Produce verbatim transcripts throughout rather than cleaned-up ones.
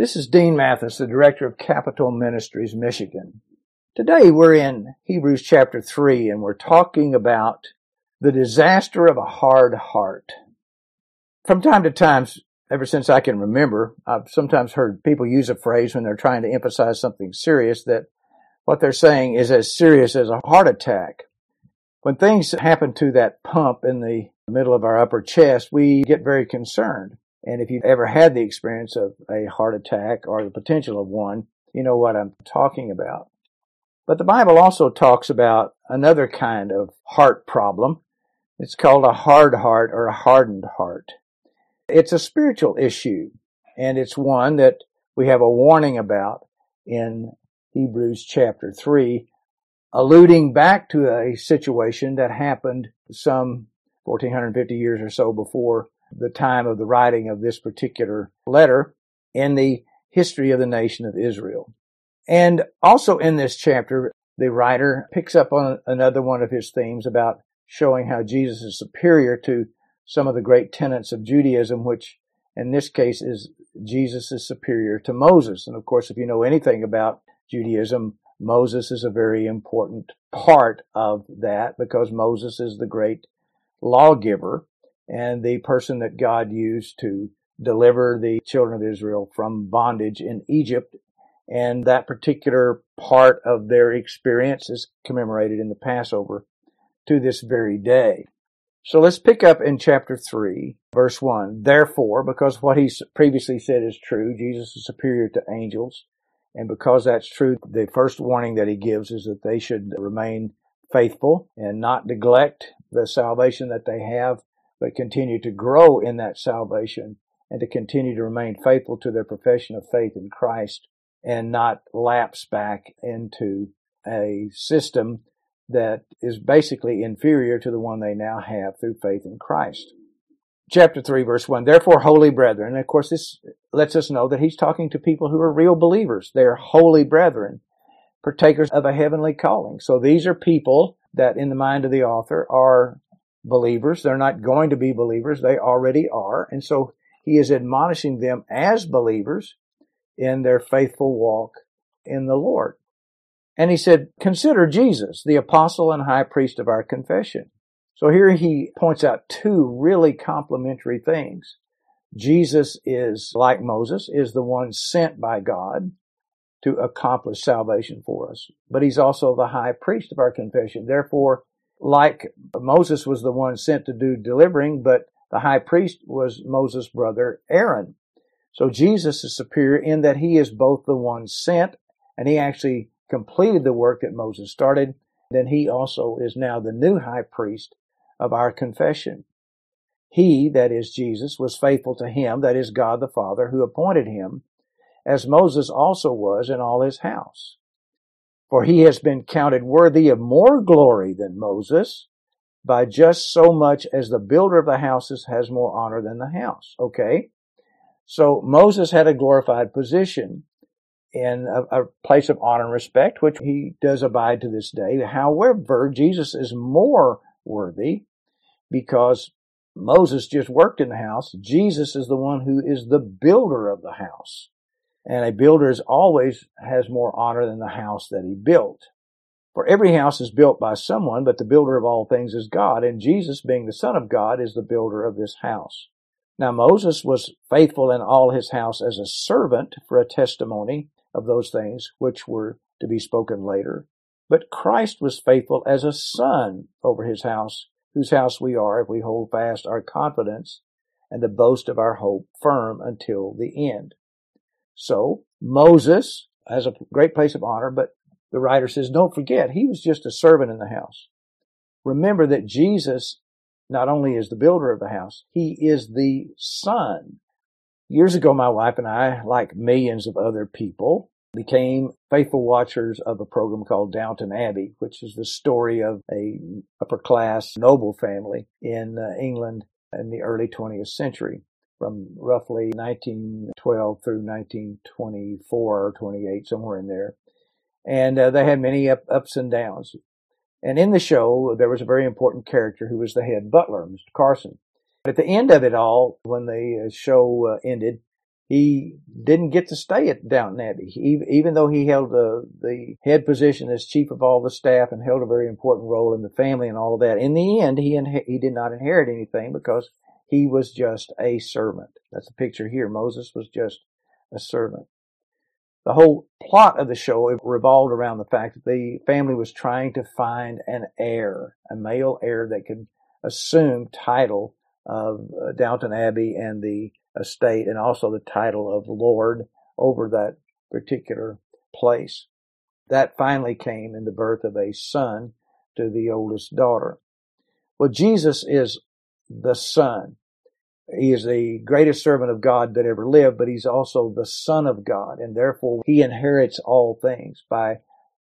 This is Dean Mathis, the director of Capital Ministries, Michigan. Today we're in Hebrews chapter three, and we're talking about the disaster of a hard heart. From time to time, ever since I can remember, I've sometimes heard people use a phrase when they're trying to emphasize something serious, that what they're saying is as serious as a heart attack. When things happen to that pump in the middle of our upper chest, we get very concerned. And if you've ever had the experience of a heart attack or the potential of one, you know what I'm talking about. But the Bible also talks about another kind of heart problem. It's called a hard heart or a hardened heart. It's a spiritual issue, and it's one that we have a warning about in Hebrews chapter three, alluding back to a situation that happened some fourteen fifty years or so before the time of the writing of this particular letter in the history of the nation of Israel. And also in this chapter, the writer picks up on another one of his themes about showing how Jesus is superior to some of the great tenets of Judaism, which in this case is Jesus is superior to Moses. And of course, if you know anything about Judaism, Moses is a very important part of that because Moses is the great lawgiver and the person that God used to deliver the children of Israel from bondage in Egypt. And that particular part of their experience is commemorated in the Passover to this very day. So let's pick up in chapter three, verse one. Therefore, because what he previously said is true, Jesus is superior to angels. And because that's true, the first warning that he gives is that they should remain faithful and not neglect the salvation that they have, but continue to grow in that salvation and to continue to remain faithful to their profession of faith in Christ and not lapse back into a system that is basically inferior to the one they now have through faith in Christ. Chapter three, verse one, therefore, holy brethren, and of course this lets us know that he's talking to people who are real believers. They're holy brethren, partakers of a heavenly calling. So these are people that in the mind of the author are believers. They're not going to be believers. They already are. And so he is admonishing them as believers in their faithful walk in the Lord. And he said, consider Jesus, the apostle and high priest of our confession. So here he points out two really complementary things. Jesus is, like Moses, is the one sent by God to accomplish salvation for us. But he's also the high priest of our confession. Therefore, like Moses was the one sent to do delivering, but the high priest was Moses' brother Aaron. So Jesus is superior in that he is both the one sent, and he actually completed the work that Moses started. Then he also is now the new high priest of our confession. He, that is Jesus, was faithful to him, that is God the Father, who appointed him, as Moses also was in all his house. For he has been counted worthy of more glory than Moses, by just so much as the builder of the houses has more honor than the house. Okay? So Moses had a glorified position in a, a place of honor and respect, which he does abide to this day. However, Jesus is more worthy because Moses just worked in the house. Jesus is the one who is the builder of the house. And a builder is always has more honor than the house that he built. For every house is built by someone, but the builder of all things is God. And Jesus, being the Son of God, is the builder of this house. Now Moses was faithful in all his house as a servant for a testimony of those things which were to be spoken later. But Christ was faithful as a son over his house, whose house we are if we hold fast our confidence and the boast of our hope firm until the end. So Moses has a great place of honor, but the writer says, don't forget, he was just a servant in the house. Remember that Jesus not only is the builder of the house, he is the son. Years ago, my wife and I, like millions of other people, became faithful watchers of a program called Downton Abbey, which is the story of a upper-class noble family in England in the early twentieth century, from roughly nineteen twelve through nineteen twenty-four or twenty-eight, somewhere in there. And uh, they had many up, ups and downs. And in the show, there was a very important character who was the head butler, Mister Carson. At the end of it all, when the show ended, he didn't get to stay at Downton Abbey, he, even though he held the, the head position as chief of all the staff and held a very important role in the family and all of that. In the end, he inhe- he did not inherit anything because he was just a servant. That's the picture here. Moses was just a servant. The whole plot of the show revolved around the fact that the family was trying to find an heir, a male heir that could assume title of Downton Abbey and the estate, and also the title of Lord over that particular place. That finally came in the birth of a son to the oldest daughter. Well, Jesus is the Son. He is the greatest servant of God that ever lived, but he's also the Son of God, and therefore he inherits all things by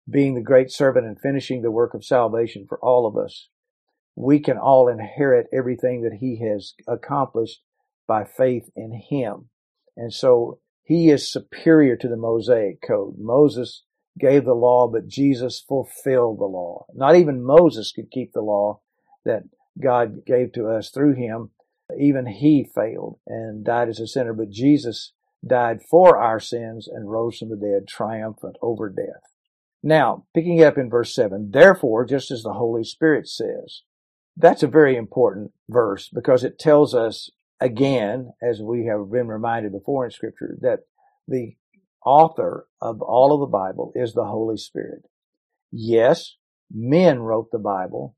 being the great servant and finishing the work of salvation for all of us. We can all inherit everything that he has accomplished by faith in him. And so he is superior to the Mosaic Code. Moses gave the law, but Jesus fulfilled the law. Not even Moses could keep the law that God gave to us through him. Even he failed and died as a sinner, but Jesus died for our sins and rose from the dead, triumphant over death. Now, picking up in verse seven, therefore, just as the Holy Spirit says, that's a very important verse because it tells us, again, as we have been reminded before in Scripture, that the author of all of the Bible is the Holy Spirit. Yes, men wrote the Bible,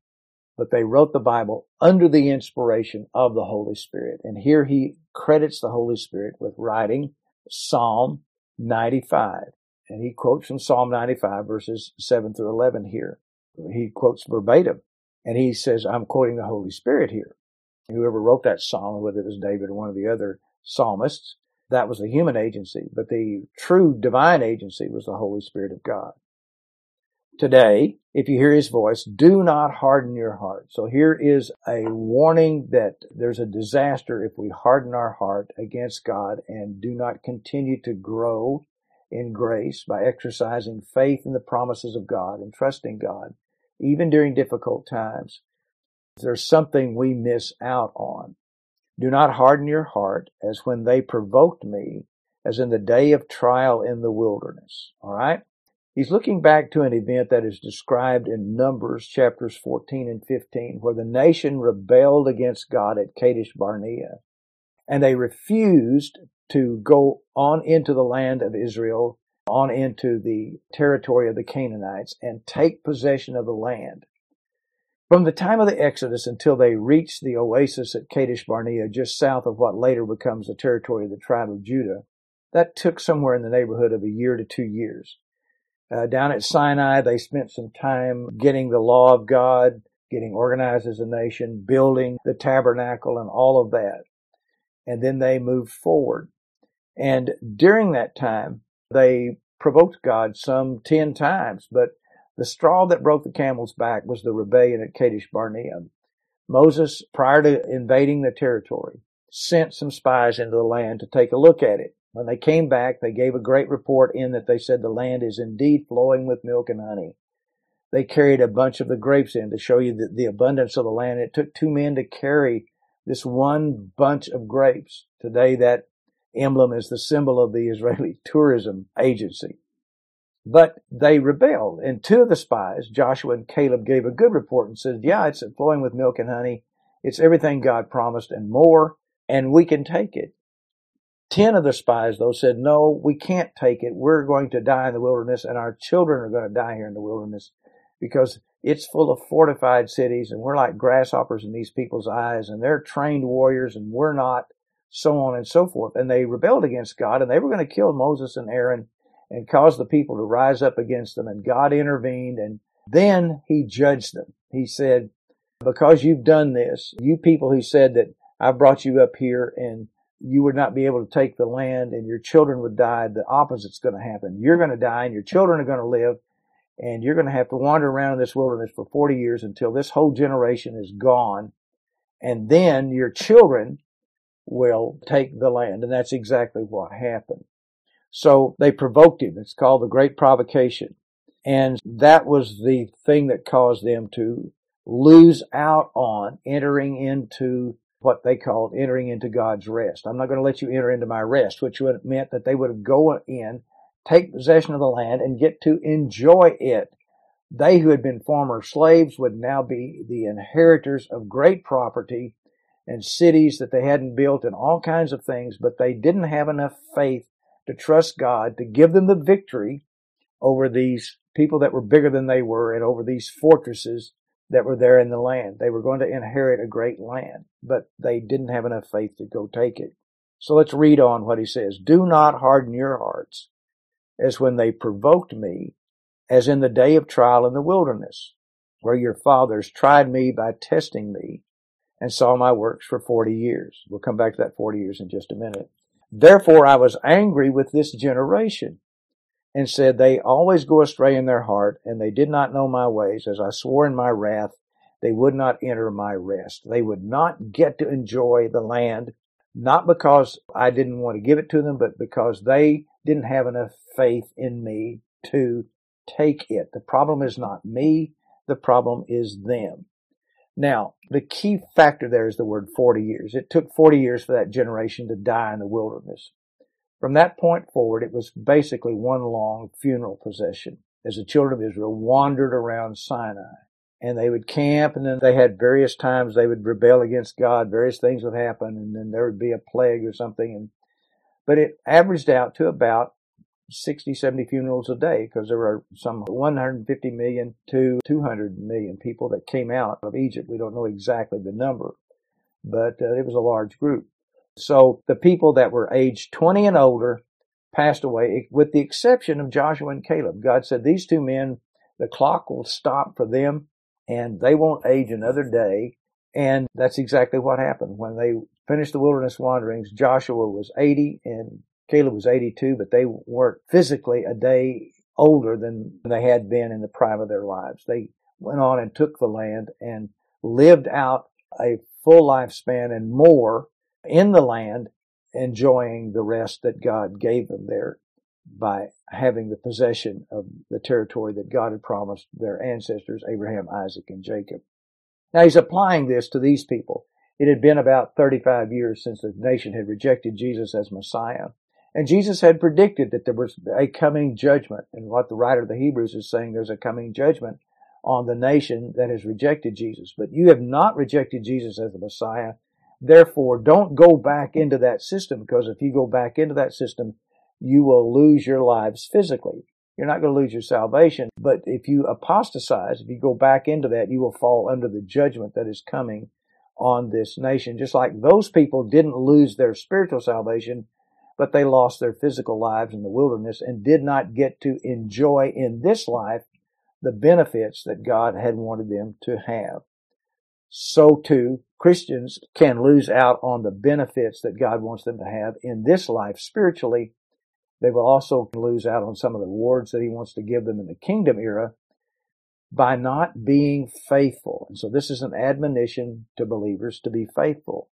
but they wrote the Bible under the inspiration of the Holy Spirit. And here he credits the Holy Spirit with writing Psalm ninety-five. And he quotes from Psalm ninety-five, verses seven through eleven here. He quotes verbatim. And he says, I'm quoting the Holy Spirit here. Whoever wrote that psalm, whether it was David or one of the other psalmists, that was a human agency. But the true divine agency was the Holy Spirit of God. Today, if you hear his voice, do not harden your heart. So here is a warning that there's a disaster if we harden our heart against God and do not continue to grow in grace by exercising faith in the promises of God and trusting God, even during difficult times. There's something we miss out on. Do not harden your heart as when they provoked me, as in the day of trial in the wilderness. All right? He's looking back to an event that is described in Numbers chapters fourteen and fifteen, where the nation rebelled against God at Kadesh Barnea, and they refused to go on into the land of Israel, on into the territory of the Canaanites, and take possession of the land. From the time of the Exodus until they reached the oasis at Kadesh Barnea, just south of what later becomes the territory of the tribe of Judah, that took somewhere in the neighborhood of a year to two years. Uh, down at Sinai, they spent some time getting the law of God, getting organized as a nation, building the tabernacle and all of that. And then they moved forward. And during that time, they provoked God some ten times. But the straw that broke the camel's back was the rebellion at Kadesh Barnea. Moses, prior to invading the territory, sent some spies into the land to take a look at it. When they came back, they gave a great report in that they said the land is indeed flowing with milk and honey. They carried a bunch of the grapes in to show you the, the abundance of the land. It took two men to carry this one bunch of grapes. Today, that emblem is the symbol of the Israeli tourism agency. But they rebelled, and two of the spies, Joshua and Caleb, gave a good report and said, yeah, it's flowing with milk and honey. It's everything God promised and more, and we can take it. Ten of the spies, though, said, no, we can't take it. We're going to die in the wilderness, and our children are going to die here in the wilderness because it's full of fortified cities, and we're like grasshoppers in these people's eyes, and they're trained warriors, and we're not, so on and so forth. And they rebelled against God, and they were going to kill Moses and Aaron and cause the people to rise up against them. And God intervened, and then he judged them. He said, because you've done this, you people who said that I brought you up here and you would not be able to take the land and your children would die. The opposite's going to happen. You're going to die and your children are going to live, and you're going to have to wander around in this wilderness for forty years until this whole generation is gone. And then your children will take the land. And that's exactly what happened. So they provoked him. It's called the Great Provocation. And that was the thing that caused them to lose out on entering into what they called entering into God's rest. I'm not going to let you enter into my rest, which would have meant that they would have gone in, take possession of the land, and get to enjoy it. They who had been former slaves would now be the inheritors of great property and cities that they hadn't built and all kinds of things, but they didn't have enough faith to trust God to give them the victory over these people that were bigger than they were and over these fortresses that were there in the land. They were going to inherit a great land, but they didn't have enough faith to go take it. So let's read on what he says. Do not harden your hearts as when they provoked me, as in the day of trial in the wilderness, where your fathers tried me by testing me and saw my works for forty years. We'll come back to that forty years in just a minute. Therefore I was angry with this generation and said, they always go astray in their heart, and they did not know my ways. As I swore in my wrath, they would not enter my rest. They would not get to enjoy the land, not because I didn't want to give it to them, but because they didn't have enough faith in me to take it. The problem is not me. The problem is them. Now, the key factor there is the word forty years. It took forty years for that generation to die in the wilderness. From that point forward, it was basically one long funeral procession as the children of Israel wandered around Sinai. And they would camp, and then they had various times they would rebel against God. Various things would happen, and then there would be a plague or something. And But it averaged out to about sixty, seventy funerals a day, because there were some one hundred fifty million to two hundred million people that came out of Egypt. We don't know exactly the number, but uh, it was a large group. So the people that were aged twenty and older passed away, with the exception of Joshua and Caleb. God said, these two men, the clock will stop for them, and they won't age another day. And that's exactly what happened. When they finished the wilderness wanderings, Joshua was eighty and Caleb was eighty-two, but they weren't physically a day older than they had been in the prime of their lives. They went on and took the land and lived out a full lifespan and more in the land, enjoying the rest that God gave them there by having the possession of the territory that God had promised their ancestors, Abraham, Isaac, and Jacob. Now he's applying this to these people. It had been about thirty-five years since the nation had rejected Jesus as Messiah. And Jesus had predicted that there was a coming judgment. And what the writer of the Hebrews is saying, there's a coming judgment on the nation that has rejected Jesus. But you have not rejected Jesus as the Messiah. Therefore, don't go back into that system, because if you go back into that system, you will lose your lives physically. You're not going to lose your salvation, but if you apostatize, if you go back into that, you will fall under the judgment that is coming on this nation. Just like those people didn't lose their spiritual salvation, but they lost their physical lives in the wilderness and did not get to enjoy in this life the benefits that God had wanted them to have. So too, Christians can lose out on the benefits that God wants them to have in this life spiritually. They will also lose out on some of the rewards that he wants to give them in the kingdom era by not being faithful. And so this is an admonition to believers to be faithful.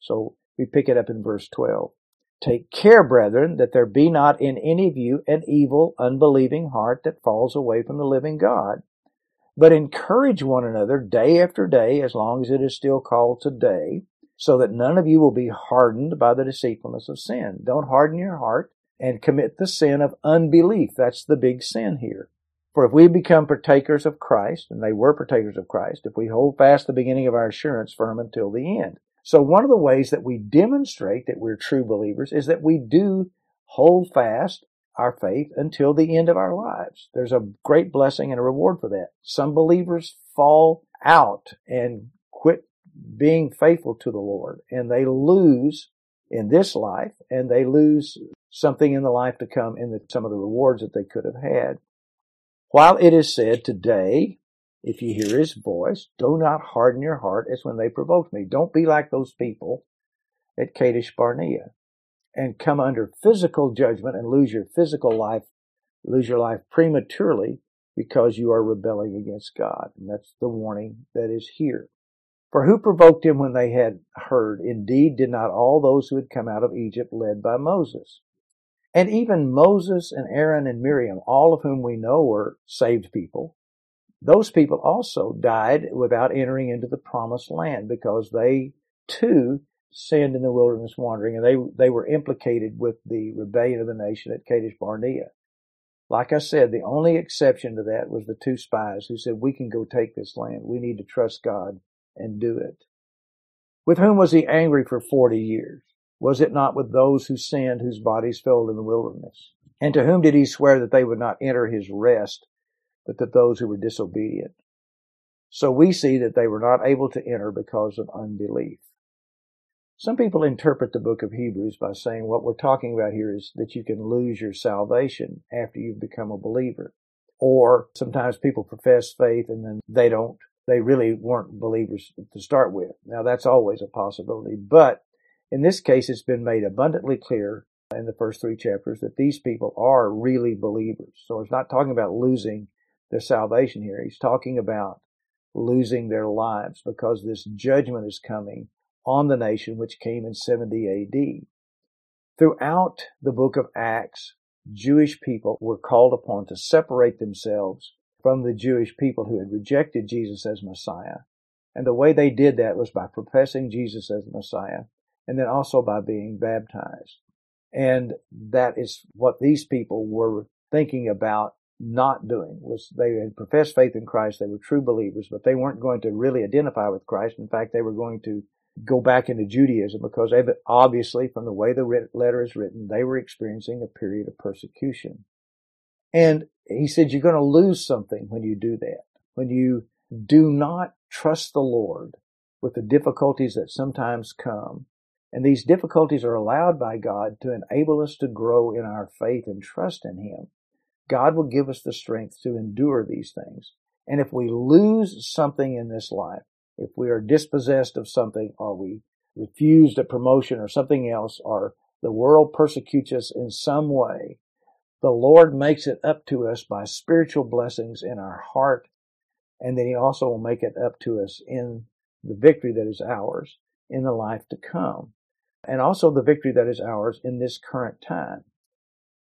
So we pick it up in verse twelve. Take care, brethren, that there be not in any of you an evil, unbelieving heart that falls away from the living God. But encourage one another day after day, as long as it is still called today, so that none of you will be hardened by the deceitfulness of sin. Don't harden your heart and commit the sin of unbelief. That's the big sin here. For if we become partakers of Christ, and they were partakers of Christ, if we hold fast the beginning of our assurance firm until the end. So one of the ways that we demonstrate that we're true believers is that we do hold fast our faith until the end of our lives. There's a great blessing and a reward for that. Some believers fall out and quit being faithful to the Lord, and they lose in this life, and they lose something in the life to come in the, some of the rewards that they could have had. While it is said today, if you hear his voice, do not harden your heart as when they provoked me. Don't be like those people at Kadesh Barnea and come under physical judgment and lose your physical life, lose your life prematurely because you are rebelling against God. And that's the warning that is here. For who provoked him when they had heard? Indeed, did not all those who had come out of Egypt led by Moses? And even Moses and Aaron and Miriam, all of whom we know were saved people, those people also died without entering into the promised land because they two sinned in the wilderness wandering, and they they were implicated with the rebellion of the nation at Kadesh Barnea. Like I said, the only exception to that was the two spies who said, we can go take this land. We need to trust God and do it. With whom was he angry for forty years? Was it not with those who sinned, whose bodies fell in the wilderness? And to whom did he swear that they would not enter his rest, but that those who were disobedient? So we see that they were not able to enter because of unbelief. Some people interpret the book of Hebrews by saying what we're talking about here is that you can lose your salvation after you've become a believer. Or sometimes people profess faith and then they don't, they really weren't believers to start with. Now that's always a possibility, but in this case it's been made abundantly clear in the first three chapters that these people are really believers. So it's not talking about losing their salvation here. He's talking about losing their lives because this judgment is coming on the nation, which came in seventy A D. Throughout the book of Acts, Jewish people were called upon to separate themselves from the Jewish people who had rejected Jesus as Messiah. And the way they did that was by professing Jesus as Messiah and then also by being baptized. And that is what these people were thinking about not doing, was they had professed faith in Christ, they were true believers, but they weren't going to really identify with Christ. In fact, they were going to go back into Judaism because obviously from the way the letter is written, they were experiencing a period of persecution. And he said, you're going to lose something when you do that. When you do not trust the Lord with the difficulties that sometimes come, and these difficulties are allowed by God to enable us to grow in our faith and trust in Him, God will give us the strength to endure these things. And if we lose something in this life, if we are dispossessed of something, or we refused a promotion or something else, or the world persecutes us in some way, the Lord makes it up to us by spiritual blessings in our heart, and then He also will make it up to us in the victory that is ours in the life to come, and also the victory that is ours in this current time.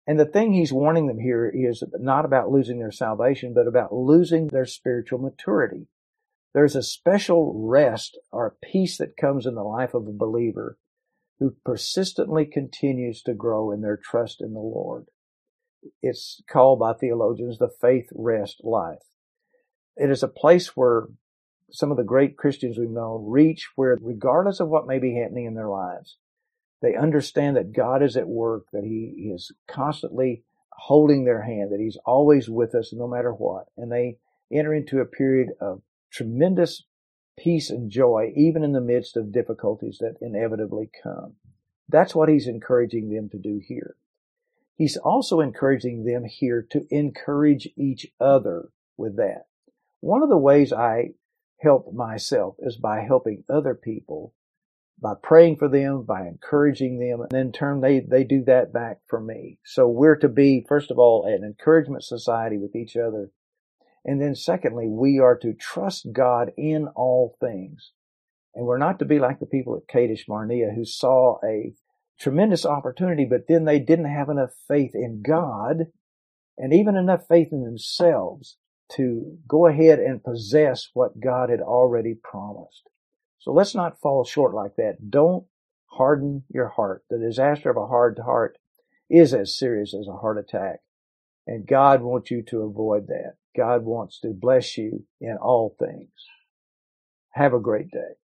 And the thing He's warning them here is not about losing their salvation, but about losing their spiritual maturity. There's a special rest or peace that comes in the life of a believer who persistently continues to grow in their trust in the Lord. It's called by theologians the faith rest life. It is a place where some of the great Christians we've known reach where, regardless of what may be happening in their lives, they understand that God is at work, that He is constantly holding their hand, that He's always with us no matter what. And they enter into a period of tremendous peace and joy, even in the midst of difficulties that inevitably come. That's what He's encouraging them to do here. He's also encouraging them here to encourage each other with that. One of the ways I help myself is by helping other people, by praying for them, by encouraging them, and in turn they, they do that back for me. So we're to be, first of all, an encouragement society with each other. And then secondly, we are to trust God in all things. And we're not to be like the people at Kadesh Barnea who saw a tremendous opportunity, but then they didn't have enough faith in God and even enough faith in themselves to go ahead and possess what God had already promised. So let's not fall short like that. Don't harden your heart. The disaster of a hard heart is as serious as a heart attack. And God wants you to avoid that. God wants to bless you in all things. Have a great day.